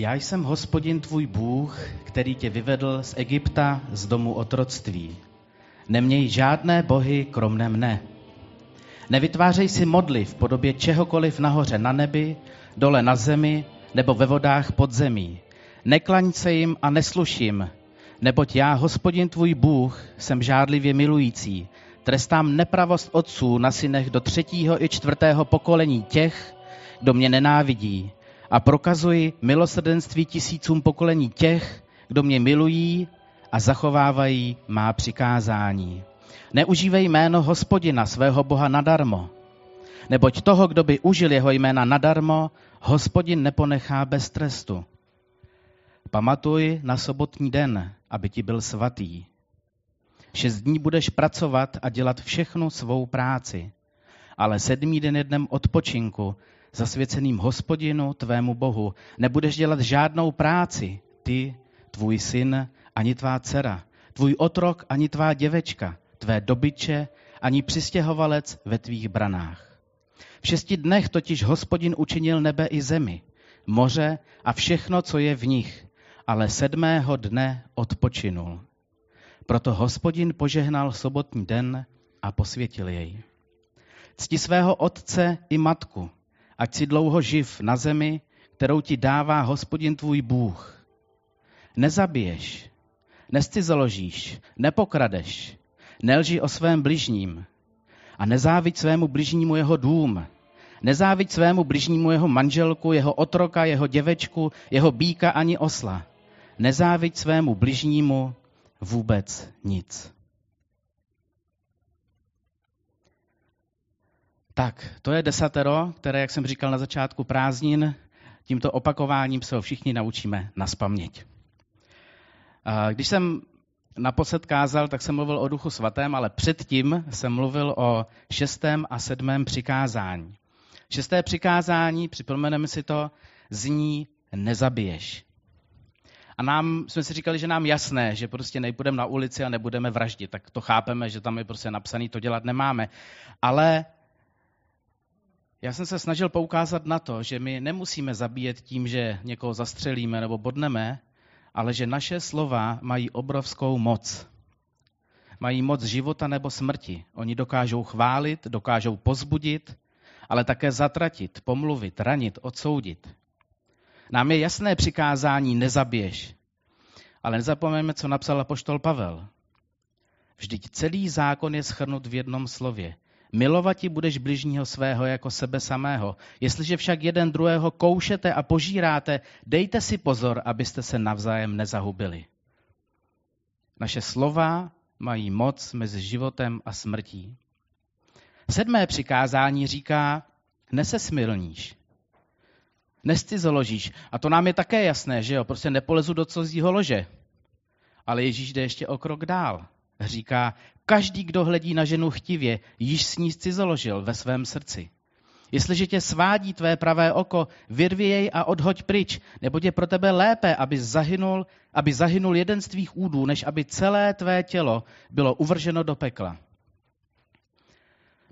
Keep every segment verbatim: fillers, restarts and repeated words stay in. Já jsem Hospodin tvůj Bůh, který tě vyvedl z Egypta, z domu otroctví. Neměj žádné bohy, kromě mne. Nevytvářej si modly v podobě čehokoliv nahoře na nebi, dole na zemi nebo ve vodách pod zemí. Neklaň se jim a nesluš jim, neboť já, Hospodin tvůj Bůh, jsem žádlivě milující. Trestám nepravost otců na synech do třetího i čtvrtého pokolení těch, kdo mě nenávidí. A prokazuji milosrdenství tisícům pokolení těch, kdo mě milují a zachovávají má přikázání. Neužívej jméno Hospodina, svého Boha, nadarmo, neboť toho, kdo by užil jeho jména nadarmo, Hospodin neponechá bez trestu. Pamatuj na sobotní den, aby ti byl svatý. Šest dní budeš pracovat a dělat všechnu svou práci, ale sedmý den je dnem odpočinku, zasvěceným Hospodinu, tvému Bohu. Nebudeš dělat žádnou práci, ty, tvůj syn, ani tvá dcera, tvůj otrok, ani tvá děvečka, tvé dobytče, ani přistěhovalec ve tvých branách. V šesti dnech totiž Hospodin učinil nebe i zemi, moře a všechno, co je v nich, ale sedmého dne odpočinul. Proto Hospodin požehnal sobotní den a posvětil jej. Cti svého otce i matku, ať si dlouho živ na zemi, kterou ti dává Hospodin tvůj Bůh. Nezabiješ, nezcizoložíš, nepokradeš, nelži o svém bližním a nezáviď svému bližnímu jeho dům. Nezáviď svému bližnímu jeho manželku, jeho otroka, jeho děvečku, jeho býka ani osla. Nezáviď svému bližnímu vůbec nic. Tak, to je desatero, které, jak jsem říkal na začátku prázdnin, tímto opakováním se ho všichni naučíme nazpaměť. Když jsem naposled kázal, tak jsem mluvil o Duchu svatém, ale předtím jsem mluvil o šestém a sedmém přikázání. Šesté přikázání, připomeneme si to, zní nezabiješ. A nám, jsme si říkali, že nám jasné, že prostě nejpůjdeme na ulici a nebudeme vraždit. Tak to chápeme, že tam je prostě napsaný, to dělat nemáme. Ale já jsem se snažil poukázat na to, že my nemusíme zabíjet tím, že někoho zastřelíme nebo bodneme, ale že naše slova mají obrovskou moc. Mají moc života nebo smrti. Oni dokážou chválit, dokážou pozbudit, ale také zatratit, pomluvit, ranit, odsoudit. Nám je jasné přikázání nezabiješ, ale nezapomeňme, co napsal apoštol Pavel. Vždyť celý zákon je shrnut v jednom slově. Milovati budeš bližního svého jako sebe samého. Jestliže však jeden druhého koušete a požíráte, dejte si pozor, abyste se navzájem nezahubili. Naše slova mají moc mezi životem a smrtí. Sedmé přikázání říká, nesesmilníš, nescizoložíš. A to nám je také jasné, že jo, prostě nepolezu do cizího lože. Ale Ježíš jde ještě o krok dál. Říká, každý, kdo hledí na ženu chtivě, již s ní cizoložil ve svém srdci. Jestliže tě svádí tvé pravé oko, vyrvi jej a odhoď pryč, nebo je pro tebe lépe, aby zahynul, aby zahynul jeden z tvých údů, než aby celé tvé tělo bylo uvrženo do pekla.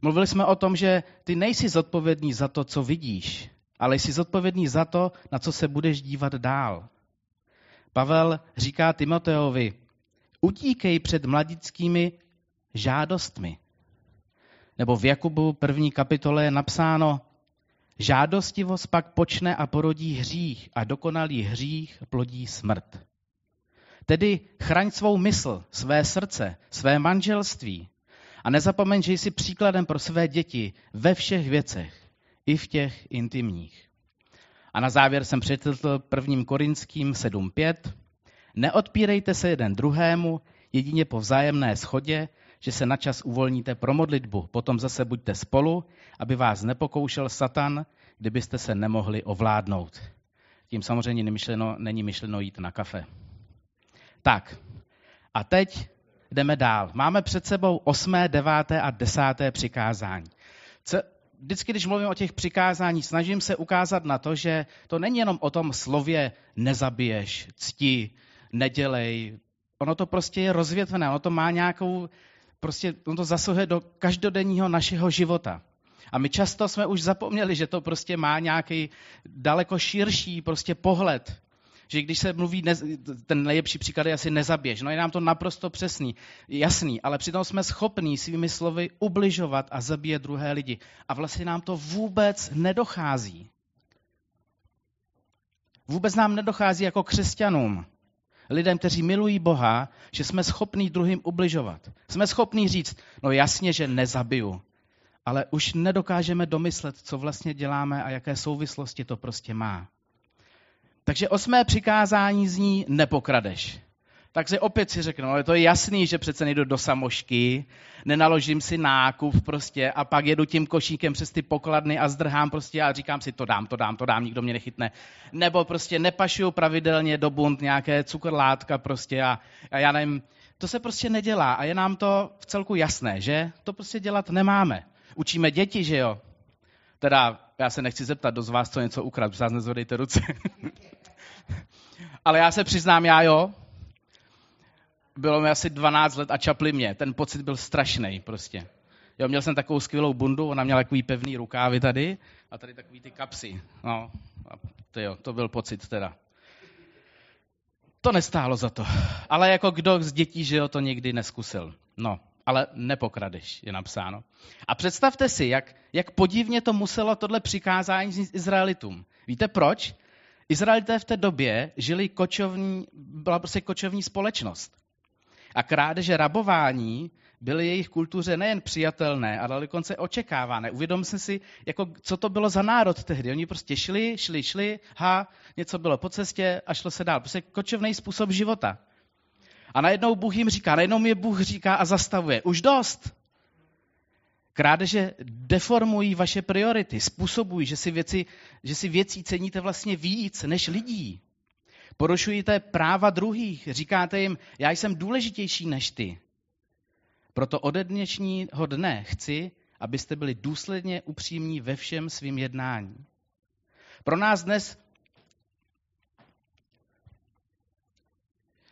Mluvili jsme o tom, že ty nejsi zodpovědný za to, co vidíš, ale jsi zodpovědný za to, na co se budeš dívat dál. Pavel říká Timoteovi, utíkej před mladickými žádostmi. Nebo v Jakubu první kapitole je napsáno, žádostivost pak počne a porodí hřích a dokonalý hřích plodí smrt. Tedy chraň svou mysl, své srdce, své manželství a nezapomeň, že jsi příkladem pro své děti ve všech věcech, i v těch intimních. A na závěr jsem přečetl prvním Korinským sedm pět, neodpírejte se jeden druhému, jedině po vzájemné shodě, že se na čas uvolníte pro modlitbu. Potom zase buďte spolu, aby vás nepokoušel Satan, kdybyste se nemohli ovládnout. Tím samozřejmě nemyšleno, není myšleno jít na kafe. Tak, a teď jdeme dál. Máme před sebou osmé, deváté a desáté přikázání. Co, vždycky, když mluvím o těch přikázání, snažím se ukázat na to, že to není jenom o tom slově nezabiješ, cti, nedělej. Ono to prostě je rozvětvené, ono to má nějakou, prostě ono to zasahuje do každodenního našeho života. A my často jsme už zapomněli, že to prostě má nějaký daleko širší prostě pohled. že když se mluví, ne, ten nejlepší příklad je asi nezaběž, no je nám to naprosto přesný, jasný, ale přitom jsme schopní svými slovy ubližovat a zabíjet druhé lidi. A vlastně nám to vůbec nedochází. Vůbec nám nedochází jako křesťanům, lidem, kteří milují Boha, že jsme schopní druhým ubližovat. Jsme schopní říct, no jasně, že nezabiju, ale už nedokážeme domyslet, co vlastně děláme a jaké souvislosti to prostě má. Takže osmé přikázání zní nepokradeš. Takže opět si řeknu, ale to je jasný, že přece nejdu do samošky, nenaložím si nákup prostě a pak jedu tím košíkem přes ty pokladny a zdrhám prostě a říkám si, to dám, to dám, to dám, nikdo mě nechytne. Nebo prostě nepašuju pravidelně do bund nějaké cukrlátka prostě a, a já nevím. To se prostě nedělá a je nám to v celku jasné, že to prostě dělat nemáme. Učíme děti, že jo? Teda já se nechci zeptat, kdo z vás co něco ukrad, protože nezvedejte ruce. Ale já se přiznám, já jo. Bylo mi asi dvanáct let a čapli mě. Ten pocit byl strašný prostě. Jo, měl jsem takovou skvělou bundu, ona měla takový pevný rukávy tady a tady takový ty kapsy. No, to jo, to byl pocit teda. To nestálo za to. Ale jako kdo z dětí, že jo, to nikdy neskusil. No, ale nepokradeš, je napsáno. A představte si, jak, jak podivně to muselo tohle přikázání z Izraelitům. Víte proč? Izraelité v té době žili kočovní, byla prostě kočovní společnost. A krádeže, rabování byly jejich kultuře nejen přijatelné, ale dokonce očekávané. Uvědom jsem si, jako, co to bylo za národ tehdy. Oni prostě šli, šli, šli, ha, něco bylo po cestě a šlo se dál. Prostě kočovný způsob života. A najednou Bůh jim říká, najednou je Bůh říká a zastavuje. Už dost. Krádeže deformují vaše priority, způsobují, že si, věci, že si věcí ceníte vlastně víc než lidí. Porušujete práva druhých, říkáte jim, já jsem důležitější než ty. Proto ode dnešního dne chci, abyste byli důsledně upřímní ve všem svým jednání. Pro nás dnes,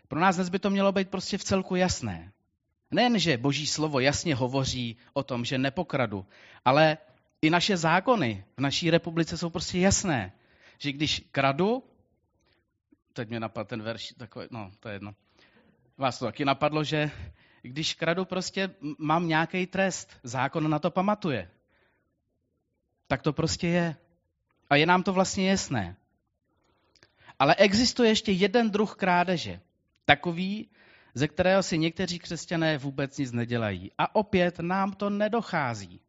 pro nás dnes by to mělo být prostě v celku jasné. Nejenže Boží slovo jasně hovoří o tom, že nepokradu, ale i naše zákony v naší republice jsou prostě jasné, že když kradu, teď mě napadl ten verš, takový, no, to je jedno. Vás to taky napadlo, že když kradu, prostě mám nějaký trest, zákon na to pamatuje. Tak to prostě je. A je nám to vlastně jasné. Ale existuje ještě jeden druh krádeže. Takový, ze kterého si někteří křesťané vůbec nic nedělají. A opět nám to nedochází.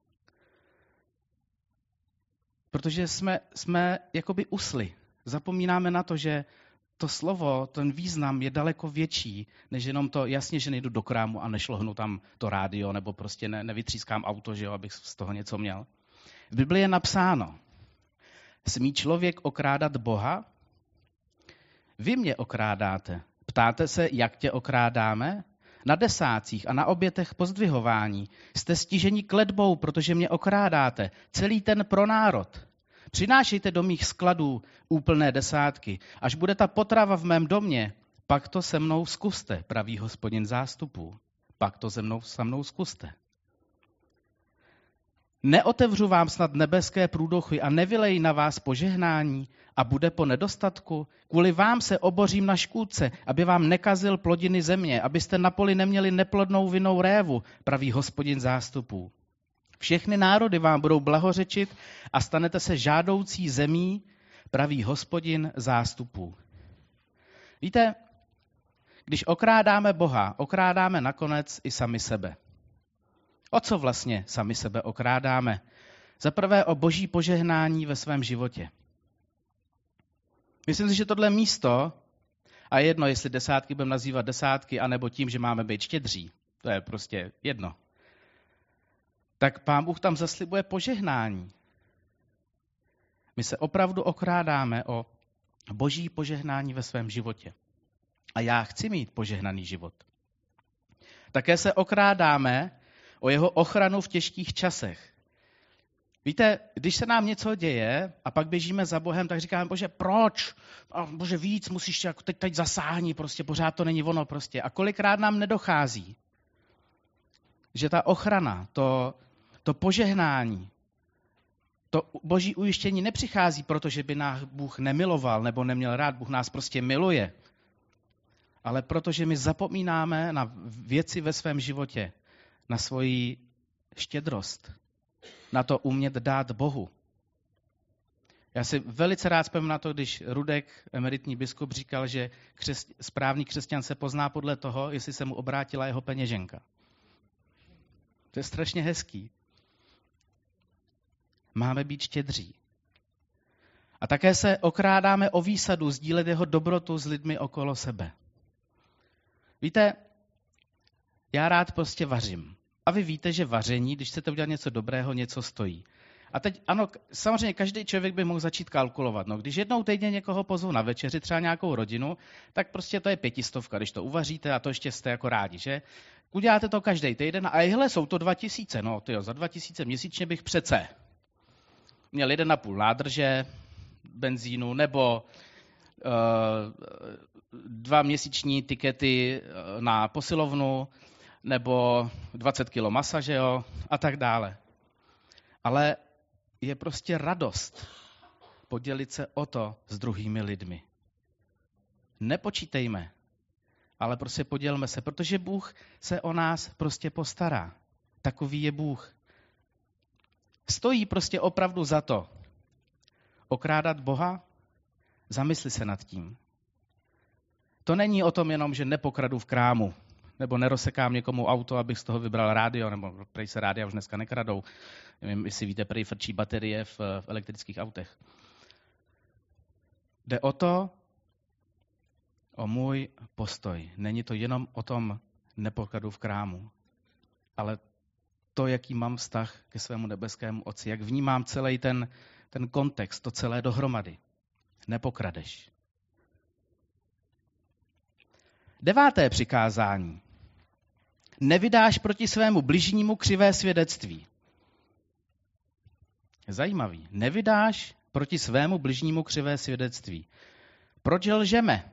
Protože jsme, jsme jakoby usli. Zapomínáme na to, že to slovo, ten význam je daleko větší, než jenom to jasně, že nejdu do krámu a nešlohnu tam to rádio, nebo prostě ne, nevytřískám auto, že jo, abych z toho něco měl. V Biblii je napsáno, smí člověk okrádat Boha? Vy mě okrádáte. Ptáte se, jak tě okrádáme? Na desátcích a na obětech pozdvihování jste stiženi kletbou, protože mě okrádáte. Celý ten pronárod. Přinášejte do mých skladů úplné desátky. Až bude ta potrava v mém domě, pak to se mnou zkuste, praví Hospodin zástupů. Pak to se mnou, se mnou zkuste. Neotevřu vám snad nebeské průdochy a nevyleji na vás požehnání a bude po nedostatku. Kvůli vám se obořím na škůdce, aby vám nekazil plodiny země, abyste na poli neměli neplodnou vinnou révu, praví Hospodin zástupů. Všechny národy vám budou blahořečit a stanete se žádoucí zemí, praví Hospodin zástupů. Víte, když okrádáme Boha, okrádáme nakonec i sami sebe. O co vlastně sami sebe okrádáme? Za prvé o Boží požehnání ve svém životě. Myslím si, že tohle místo, a jedno, jestli desátky budeme nazývat desátky, anebo tím, že máme být štědří, to je prostě jedno. Tak Pán Bůh tam zaslibuje požehnání. My se opravdu okrádáme o Boží požehnání ve svém životě. A já chci mít požehnaný život. Také se okrádáme o jeho ochranu v těžkých časech. Víte, když se nám něco děje a pak běžíme za Bohem, tak říkáme, Bože, proč? Bože, víc musíš, jako teď, teď zasáhni, prostě pořád to není ono prostě. A kolikrát nám nedochází, že ta ochrana, to, to požehnání, To boží ujištění nepřichází, protože by nás Bůh nemiloval nebo neměl rád. Bůh nás prostě miluje. Ale protože my zapomínáme na věci ve svém životě, na svoji štědrost, na to umět dát Bohu. Já si velice rád vzpomínám na to, když Rudek, emeritní biskup, říkal, že křes, správný křesťan se pozná podle toho, jestli se mu obrátila jeho peněženka. To je strašně hezký. Máme být štědří. A také se okrádáme o výsadu sdílet jeho dobrotu s lidmi okolo sebe. Víte, já rád prostě vařím. A vy víte, že vaření, když chcete udělat něco dobrého, něco stojí. A teď, ano, samozřejmě každý člověk by mohl začít kalkulovat. No, když jednou týdně někoho pozvu na večeři, třeba nějakou rodinu, tak prostě to je pětistovka, když to uvaříte a to ještě jste jako rádi, že? Uděláte to každý týden a jhle, jsou to dva tisíce, no tyjo, za dva tisíce měsíčně bych přece měl jeden a půl nádrže benzínu nebo uh, dva měsíční tikety na posilovnu nebo dvacet kilo masa, že jo, a tak dále. Ale je prostě radost podělit se o to s druhými lidmi. Nepočítejme, ale prostě podělme se, protože Bůh se o nás prostě postará. Takový je Bůh. Stojí prostě opravdu za to okrádat Boha? Zamysli se nad tím. To není o tom jenom, že nepokradu v krámu, nebo nerozsekám někomu auto, abych z toho vybral rádio, nebo prej se rádia už dneska nekradou. Nevím, jestli víte, prej frčí baterie v, v elektrických autech. Jde o to, o můj postoj. Není to jenom o tom nepokradu v krámu, ale to, jaký mám vztah ke svému nebeskému otci, jak vnímám celý ten, ten kontext, to celé dohromady. Nepokradeš. Deváté přikázání. Nevydáš proti svému bližnímu křivé svědectví. Zajímavý. Nevydáš proti svému bližnímu křivé svědectví. Proč lžeme?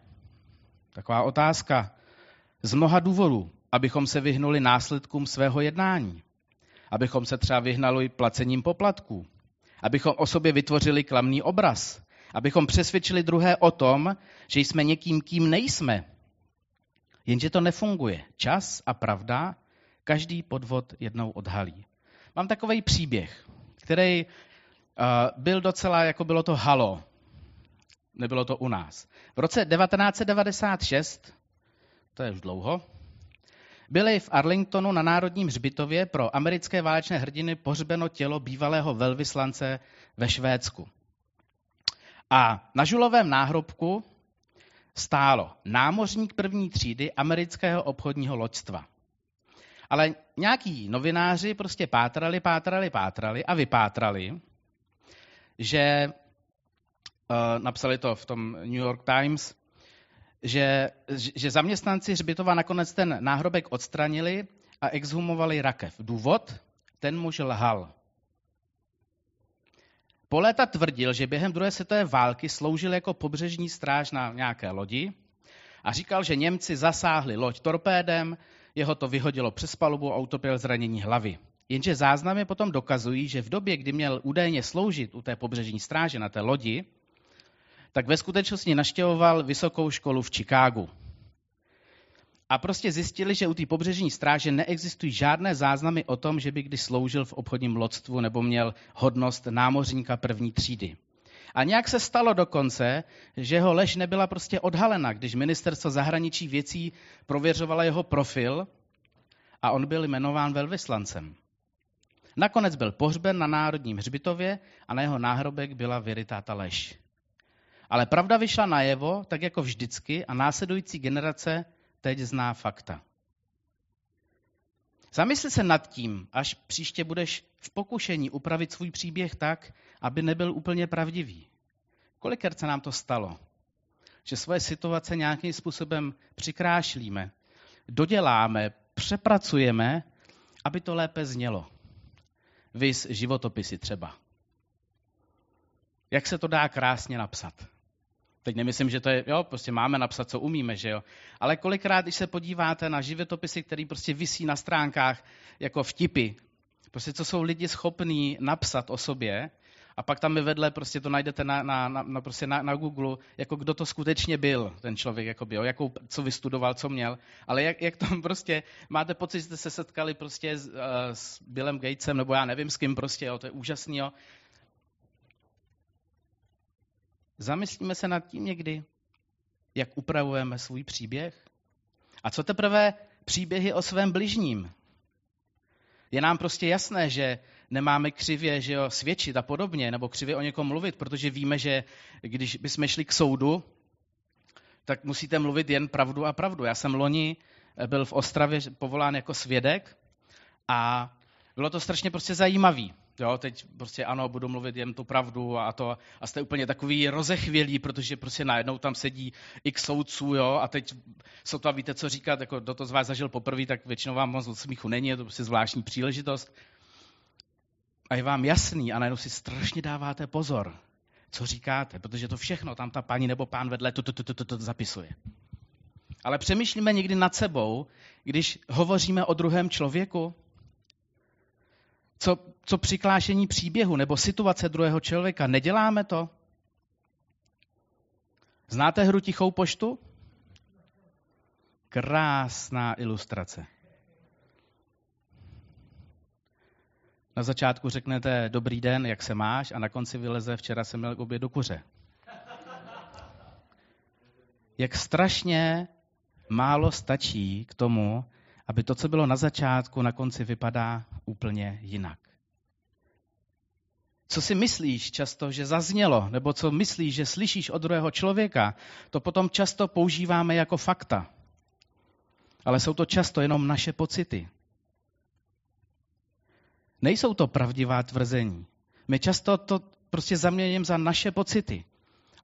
Taková otázka. Z mnoha důvodů, abychom se vyhnuli následkům svého jednání. Abychom se třeba vyhnali placením poplatků. Abychom o sobě vytvořili klamný obraz. Abychom přesvědčili druhé o tom, že jsme někým, kým nejsme. Jenže to nefunguje. Čas a pravda každý podvod jednou odhalí. Mám takový příběh, který uh, byl docela, jako bylo to halo. Nebylo to u nás. V roce devatenáct set devadesát šest, to je už dlouho, byly v Arlingtonu na Národním hřbitově pro americké válečné hrdiny pohřbeno tělo bývalého velvyslance ve Švédsku. A na žulovém náhrobku stálo námořník první třídy amerického obchodního loďstva. Ale nějaký novináři prostě pátrali, pátrali, pátrali a vypátrali, že, napsali to v tom New York Times, že, že zaměstnanci hřbitova nakonec ten náhrobek odstranili a exhumovali rakev. Důvod? Ten muž lhal. Po léta tvrdil, že během druhé světové války sloužil jako pobřežní stráž na nějaké lodi a říkal, že Němci zasáhli loď torpédem, jeho to vyhodilo přes palubu a utopil zranění hlavy. Jenže záznamy potom dokazují, že v době, kdy měl údajně sloužit u té pobřežní stráže na té lodi, tak ve skutečnosti navštěvoval vysokou školu v Chicagu. A prostě zjistili, že u té pobřežní stráže neexistují žádné záznamy o tom, že by když sloužil v obchodním loďstvu nebo měl hodnost námořníka první třídy. A nějak se stalo dokonce, že jeho lež nebyla prostě odhalena, když ministerstvo zahraničí věcí prověřovalo jeho profil a on byl jmenován velvyslancem. Nakonec byl pohřben na Národním hřbitově a na jeho náhrobek byla vyrytá ta lež. Ale pravda vyšla najevo, tak jako vždycky, a následující generace teď zná fakta. Zamysli se nad tím, až příště budeš v pokušení upravit svůj příběh tak, aby nebyl úplně pravdivý. Kolikrát se nám to stalo, že svoje situace nějakým způsobem přikrášlíme, doděláme, přepracujeme, aby to lépe znělo. Viz životopisy třeba. Jak se to dá krásně napsat? Teď nemyslím, že to je, jo, prostě máme napsat, co umíme, že jo. Ale kolikrát, když se podíváte na životopisy, který prostě visí na stránkách jako vtipy, prostě co jsou lidi schopní napsat o sobě a pak tam vedle prostě to najdete na, na, na, prostě na, na Google, jako kdo to skutečně byl, ten člověk, jako byl, jakou, co vystudoval, co měl, ale jak, jak tam prostě máte pocit, že jste se setkali prostě s, s Billem Gatesem, nebo já nevím s kým prostě, jo, to je úžasný, jo. Zamyslíme se nad tím někdy, jak upravujeme svůj příběh. A co teprve příběhy o svém bližním? Je nám prostě jasné, že nemáme křivě, že jo, svědčit a podobně, nebo křivě o někom mluvit, protože víme, že když bychom šli k soudu, tak musíte mluvit jen pravdu a pravdu. Já jsem loni byl v Ostravě povolán jako svědek a bylo to strašně prostě zajímavý. Jo, teď prostě ano, budu mluvit jen tu pravdu a to, a jste úplně takový rozechvělí, protože prostě najednou tam sedí x soudců, jo, a teď sotva víte, co říkat, jako kdo to z vás zažil poprvé, tak většinou vám moc smíchu není, je to prostě zvláštní příležitost. A je vám jasný a najednou si strašně dáváte pozor, co říkáte, protože to všechno tam ta paní nebo pán vedle to, to, to, to, to zapisuje. Ale přemýšlíme někdy nad sebou, když hovoříme o druhém člověku, Co, co přiklášení příběhu nebo situace druhého člověka, neděláme to? Znáte hru Tichou poštu? Krásná ilustrace. Na začátku řeknete dobrý den, jak se máš, a na konci vyleze včera jsem měl k obědu kuře. Jak strašně málo stačí k tomu, aby to, co bylo na začátku, na konci vypadá úplně jinak. Co si myslíš často, že zaznělo, nebo co myslíš, že slyšíš od druhého člověka, to potom často používáme jako fakta. Ale jsou to často jenom naše pocity. Nejsou to pravdivá tvrzení. My často to prostě zaměňujeme za naše pocity.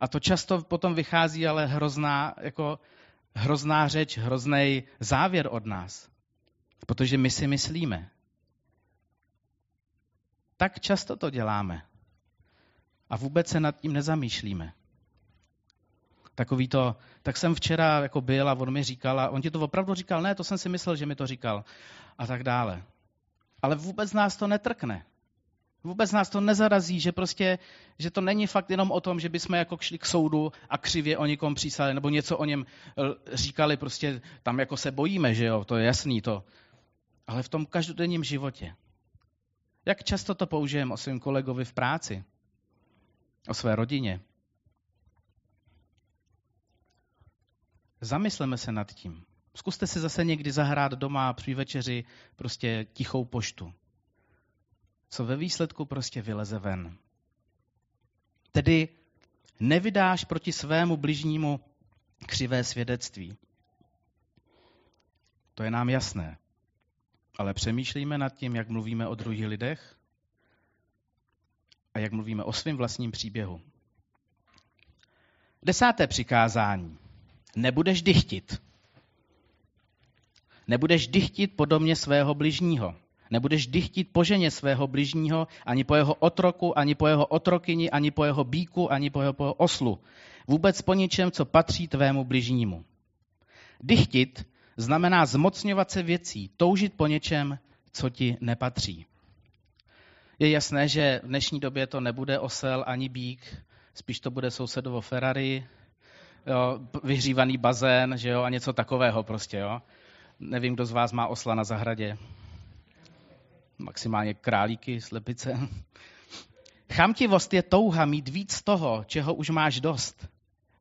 A to často potom vychází ale hrozná, jako hrozná řeč, hrozný závěr od nás. Protože my si myslíme. Tak často to děláme. A vůbec se nad tím nezamýšlíme. Takový to, tak jsem včera jako byl a on mi říkal, a on ti to opravdu říkal, ne, to jsem si myslel, že mi to říkal. A tak dále. Ale vůbec nás to netrkne. Vůbec nás to nezarazí, že prostě, že to není fakt jenom o tom, že bychom jako šli k soudu a křivě o někom přísali, nebo něco o něm říkali, prostě tam jako se bojíme, že jo, to je jasný to. Ale v tom každodenním životě. Jak často to použijeme o svém kolegovi v práci, o své rodině? Zamysleme se nad tím. Zkuste si zase někdy zahrát doma při večeři prostě Tichou poštu. Co ve výsledku prostě vyleze ven. Tedy nevydáš proti svému bližnímu křivé svědectví. To je nám jasné. Ale přemýšlíme nad tím, jak mluvíme o druhých lidech a jak mluvíme o svém vlastním příběhu. Desáté přikázání. Nebudeš dychtit. Nebudeš dychtit po domě svého bližního. Nebudeš dychtit po ženě svého bližního, ani po jeho otroku, ani po jeho otrokyni, ani po jeho býku, ani po jeho, po jeho oslu. Vůbec po ničem, co patří tvému bližnímu. Dychtit znamená zmocňovat se věcí, toužit po něčem, co ti nepatří. Je jasné, že v dnešní době to nebude osel ani bík, spíš to bude sousedovo Ferrari, jo, vyhřívaný bazén, že jo, a něco takového prostě. Jo. Nevím, kdo z vás má osla na zahradě. Maximálně králíky, slepice. Chamtivost je touha mít víc toho, čeho už máš dost.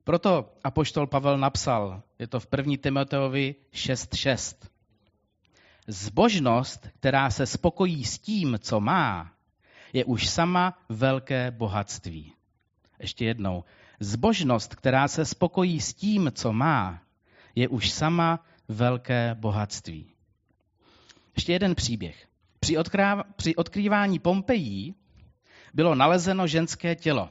Proto apoštol Pavel napsal, je to v první Timoteovi šest šest. Zbožnost, která se spokojí s tím, co má, je už sama velké bohatství. Ještě jednou. Zbožnost, která se spokojí s tím, co má, je už sama velké bohatství. Ještě jeden příběh. Při, odkráv, při odkrývání Pompejí bylo nalezeno ženské tělo.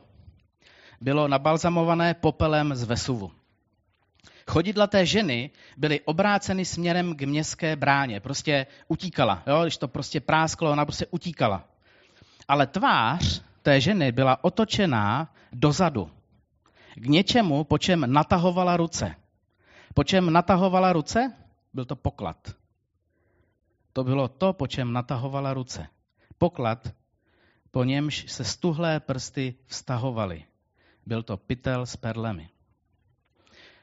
Bylo nabalzamované popelem z Vesuvu. Chodidla té ženy byly obráceny směrem k městské bráně. Prostě utíkala. Jo? Když to prostě prásklo, ona prostě utíkala. Ale tvář té ženy byla otočená dozadu. K něčemu, po čem natahovala ruce. Po čem natahovala ruce? Byl to poklad. To bylo to, po čem natahovala ruce. Poklad po němž se stuhlé prsty vztahovaly. Byl to pytel s perlemi.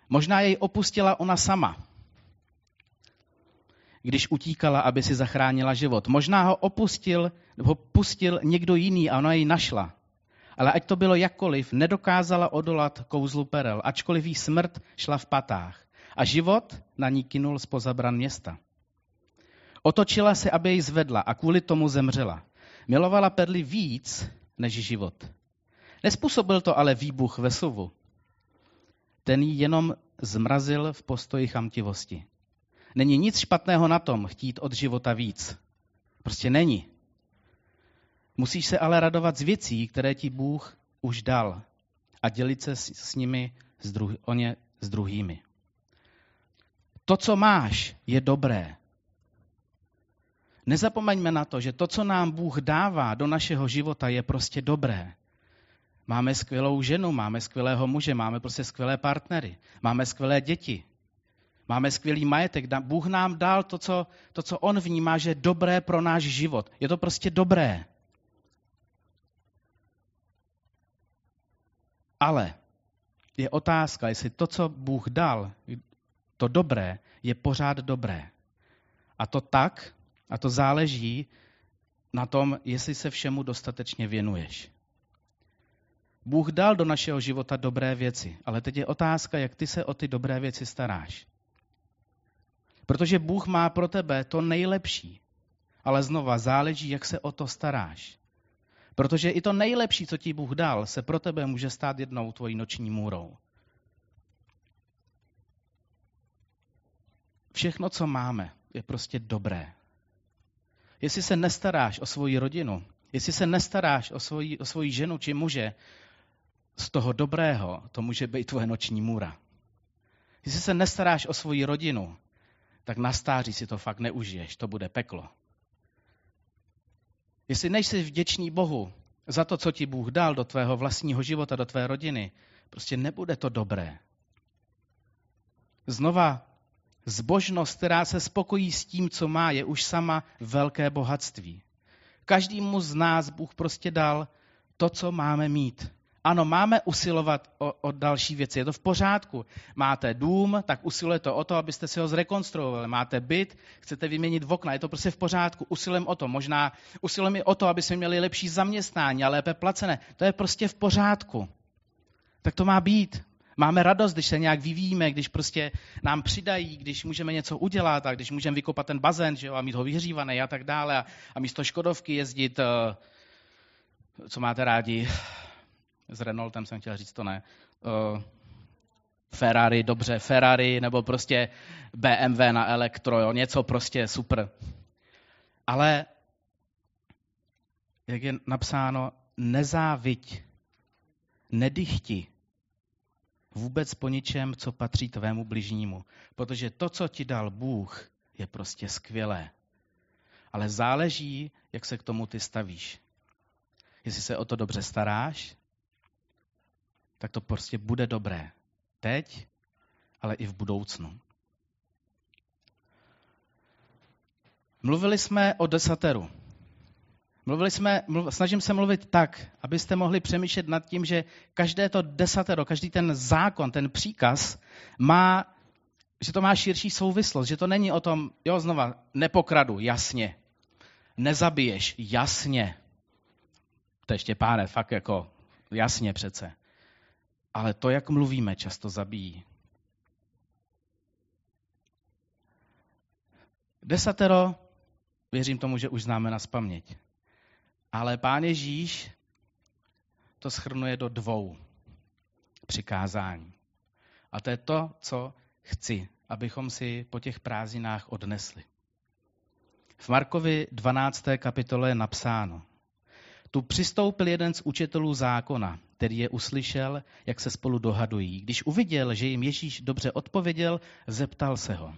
Možná jej opustila ona sama, když utíkala, aby si zachránila život. Možná ho opustil, ho pustil někdo jiný a ona jej našla. Ale ať to bylo jakkoliv, nedokázala odolat kouzlu perel, ačkoliv jí smrt šla v patách. A život na ní kynul zpoza bran města. Otočila se, aby jej zvedla a kvůli tomu zemřela. Milovala perly víc než život. Nespůsobil to ale výbuch Vesuvu. Ten ji jenom zmrazil v postoji chamtivosti. Není nic špatného na tom chtít od života víc. Prostě není. Musíš se ale radovat z věcí, které ti Bůh už dal a dělit se s, s nimi, s druh, o ně s druhými. To, co máš, je dobré. Nezapomeňme na to, že to, co nám Bůh dává do našeho života, je prostě dobré. Máme skvělou ženu, máme skvělého muže, máme prostě skvělé partnery, máme skvělé děti, máme skvělý majetek. Bůh nám dal to, co, to, co on vnímá, že je dobré pro náš život. Je to prostě dobré. Ale je otázka, jestli to, co Bůh dal, to dobré, je pořád dobré. A to tak, a to záleží na tom, jestli se všemu dostatečně věnuješ. Bůh dal do našeho života dobré věci, ale teď je otázka, jak ty se o ty dobré věci staráš. Protože Bůh má pro tebe to nejlepší, ale znova záleží, jak se o to staráš. Protože i to nejlepší, co ti Bůh dal, se pro tebe může stát jednou tvojí noční můrou. Všechno, co máme, je prostě dobré. Jestli se nestaráš o svoji rodinu, jestli se nestaráš o svoji, o svoji ženu či muže, z toho dobrého to může být tvoje noční můra. Jestli se nestaráš o svoji rodinu, tak na stáří si to fakt neužiješ, to bude peklo. Jestli nejsi vděčný Bohu za to, co ti Bůh dal do tvého vlastního života, do tvé rodiny, prostě nebude to dobré. Znova, zbožnost, která se spokojí s tím, co má, je už sama velké bohatství. Každému z nás Bůh prostě dal to, co máme mít. Ano, máme usilovat o, o další věci, je to v pořádku. Máte dům, tak usilujete o to, abyste si ho zrekonstruovali. Máte byt, chcete vyměnit okna, je to prostě v pořádku. Usilujeme o to, možná usilujeme i o to, aby jsme měli lepší zaměstnání a lépe placené. To je prostě v pořádku. Tak to má být. Máme radost, když se nějak vyvíjíme, když prostě nám přidají, když můžeme něco udělat a když můžeme vykopat ten bazén, že jo, a mít ho vyhřívaný a tak dále a, a místo Škodovky jezdit, uh, co máte rádi, s Renaultem jsem chtěl říct, to ne, uh, Ferrari, dobře, Ferrari nebo prostě bé em vé na elektro, jo, něco prostě super. Ale, jak je napsáno, nezáviď, nedychti vůbec po ničem, co patří tvému bližnímu. Protože to, co ti dal Bůh, je prostě skvělé. Ale záleží, jak se k tomu ty stavíš. Jestli se o to dobře staráš, tak to prostě bude dobré. Teď, ale i v budoucnu. Mluvili jsme o desateru. Mluvili jsme, mluv, snažím se mluvit tak, abyste mohli přemýšlet nad tím, že každé to desatero, každý ten zákon, ten příkaz, má, že to má širší souvislost, že to není o tom, jo, znova, nepokradu, jasně, nezabiješ, jasně, to ještě páne, fakt jako, jasně přece, ale to, jak mluvíme, často zabíjí. Desatero, věřím tomu, že už známe nazpaměť. Ale Pán Ježíš to shrnuje do dvou přikázání. A to je to, co chci, abychom si po těch prázdninách odnesli. V Markovi dvanácté kapitole je napsáno. Tu přistoupil jeden z učitelů zákona, který je uslyšel, jak se spolu dohadují. Když uviděl, že jim Ježíš dobře odpověděl, zeptal se ho.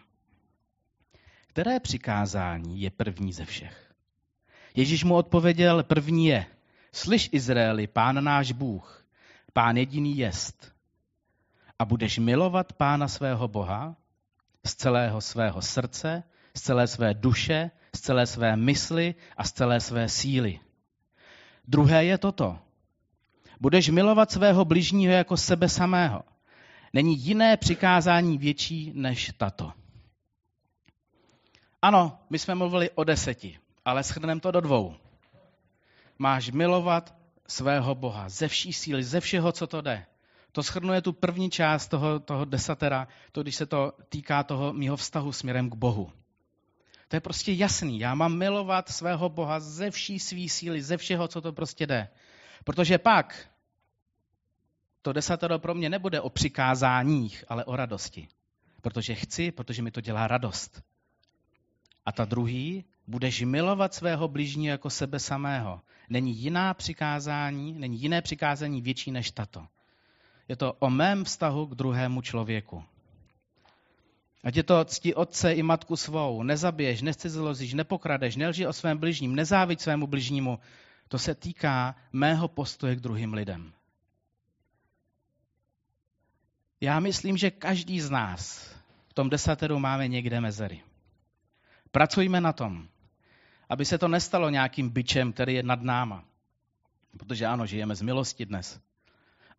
Které přikázání je první ze všech? Ježíš mu odpověděl, první je, slyš Izraeli, Pán náš Bůh, Pán jediný jest. A budeš milovat Pána svého Boha z celého svého srdce, z celé své duše, z celé své mysli a z celé své síly. Druhé je toto. Budeš milovat svého bližního jako sebe samého. Není jiné přikázání větší než tato. Ano, my jsme mluvili o deseti, ale shrneme to do dvou. Máš milovat svého Boha ze vší síly, ze všeho, co to jde. To shrnuje tu první část toho, toho desatera, to když se to týká toho mýho vztahu směrem k Bohu. To je prostě jasný. Já mám milovat svého Boha ze vší svý síly, ze všeho, co to prostě jde. Protože pak to desatero pro mě nebude o přikázáních, ale o radosti. Protože chci, protože mi to dělá radost. A ta druhý, budeš milovat svého bližního jako sebe samého. Není jiná přikázání, není jiné přikázání větší než tato. Je to o mém vztahu k druhému člověku. Ať je to cti otce i matku svou, nezabiješ, nezcizilozíš, nepokradeš, nelži o svém bližním, nezáviď svému bližnímu. To se týká mého postoje k druhým lidem. Já myslím, že každý z nás v tom desateru máme někde mezery. Pracujme na tom, aby se to nestalo nějakým bičem, který je nad náma. Protože ano, žijeme z milosti dnes.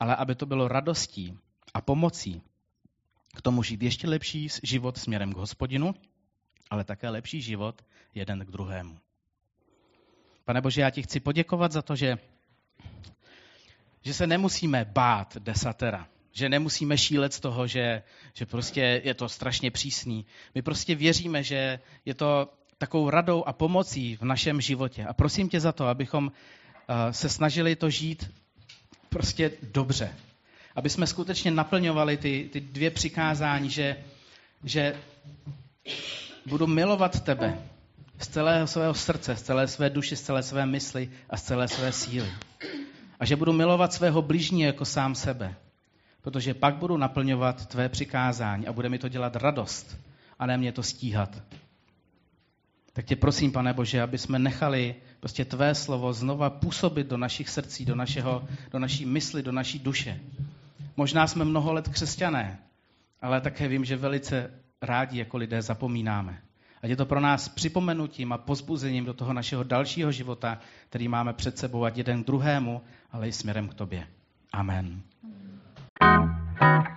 Ale aby to bylo radostí a pomocí k tomu žít ještě lepší život směrem k Hospodinu, ale také lepší život jeden k druhému. Pane Bože, já ti chci poděkovat za to, že, že se nemusíme bát desatera. Že nemusíme šílet z toho, že, že prostě je to strašně přísný. My prostě věříme, že je to takovou radou a pomocí v našem životě. A prosím tě za to, abychom se snažili to žít prostě dobře. Aby jsme skutečně naplňovali ty, ty dvě přikázání, že, že budu milovat tebe z celého svého srdce, z celé své duše, z celé své mysli a z celé své síly. A že budu milovat svého bližního jako sám sebe. Protože pak budu naplňovat tvé přikázání a bude mi to dělat radost a ne mě to stíhat. Tak tě prosím, Pane Bože, aby jsme nechali prostě tvé slovo znova působit do našich srdcí, do, našeho, do naší mysli, do naší duše. Možná jsme mnoho let křesťané, ale také vím, že velice rádi jako lidé zapomínáme. Ať je to pro nás připomenutím a pozbuzením do toho našeho dalšího života, který máme před sebou, ať jeden k druhému, ale i směrem k tobě. Amen. Thank you.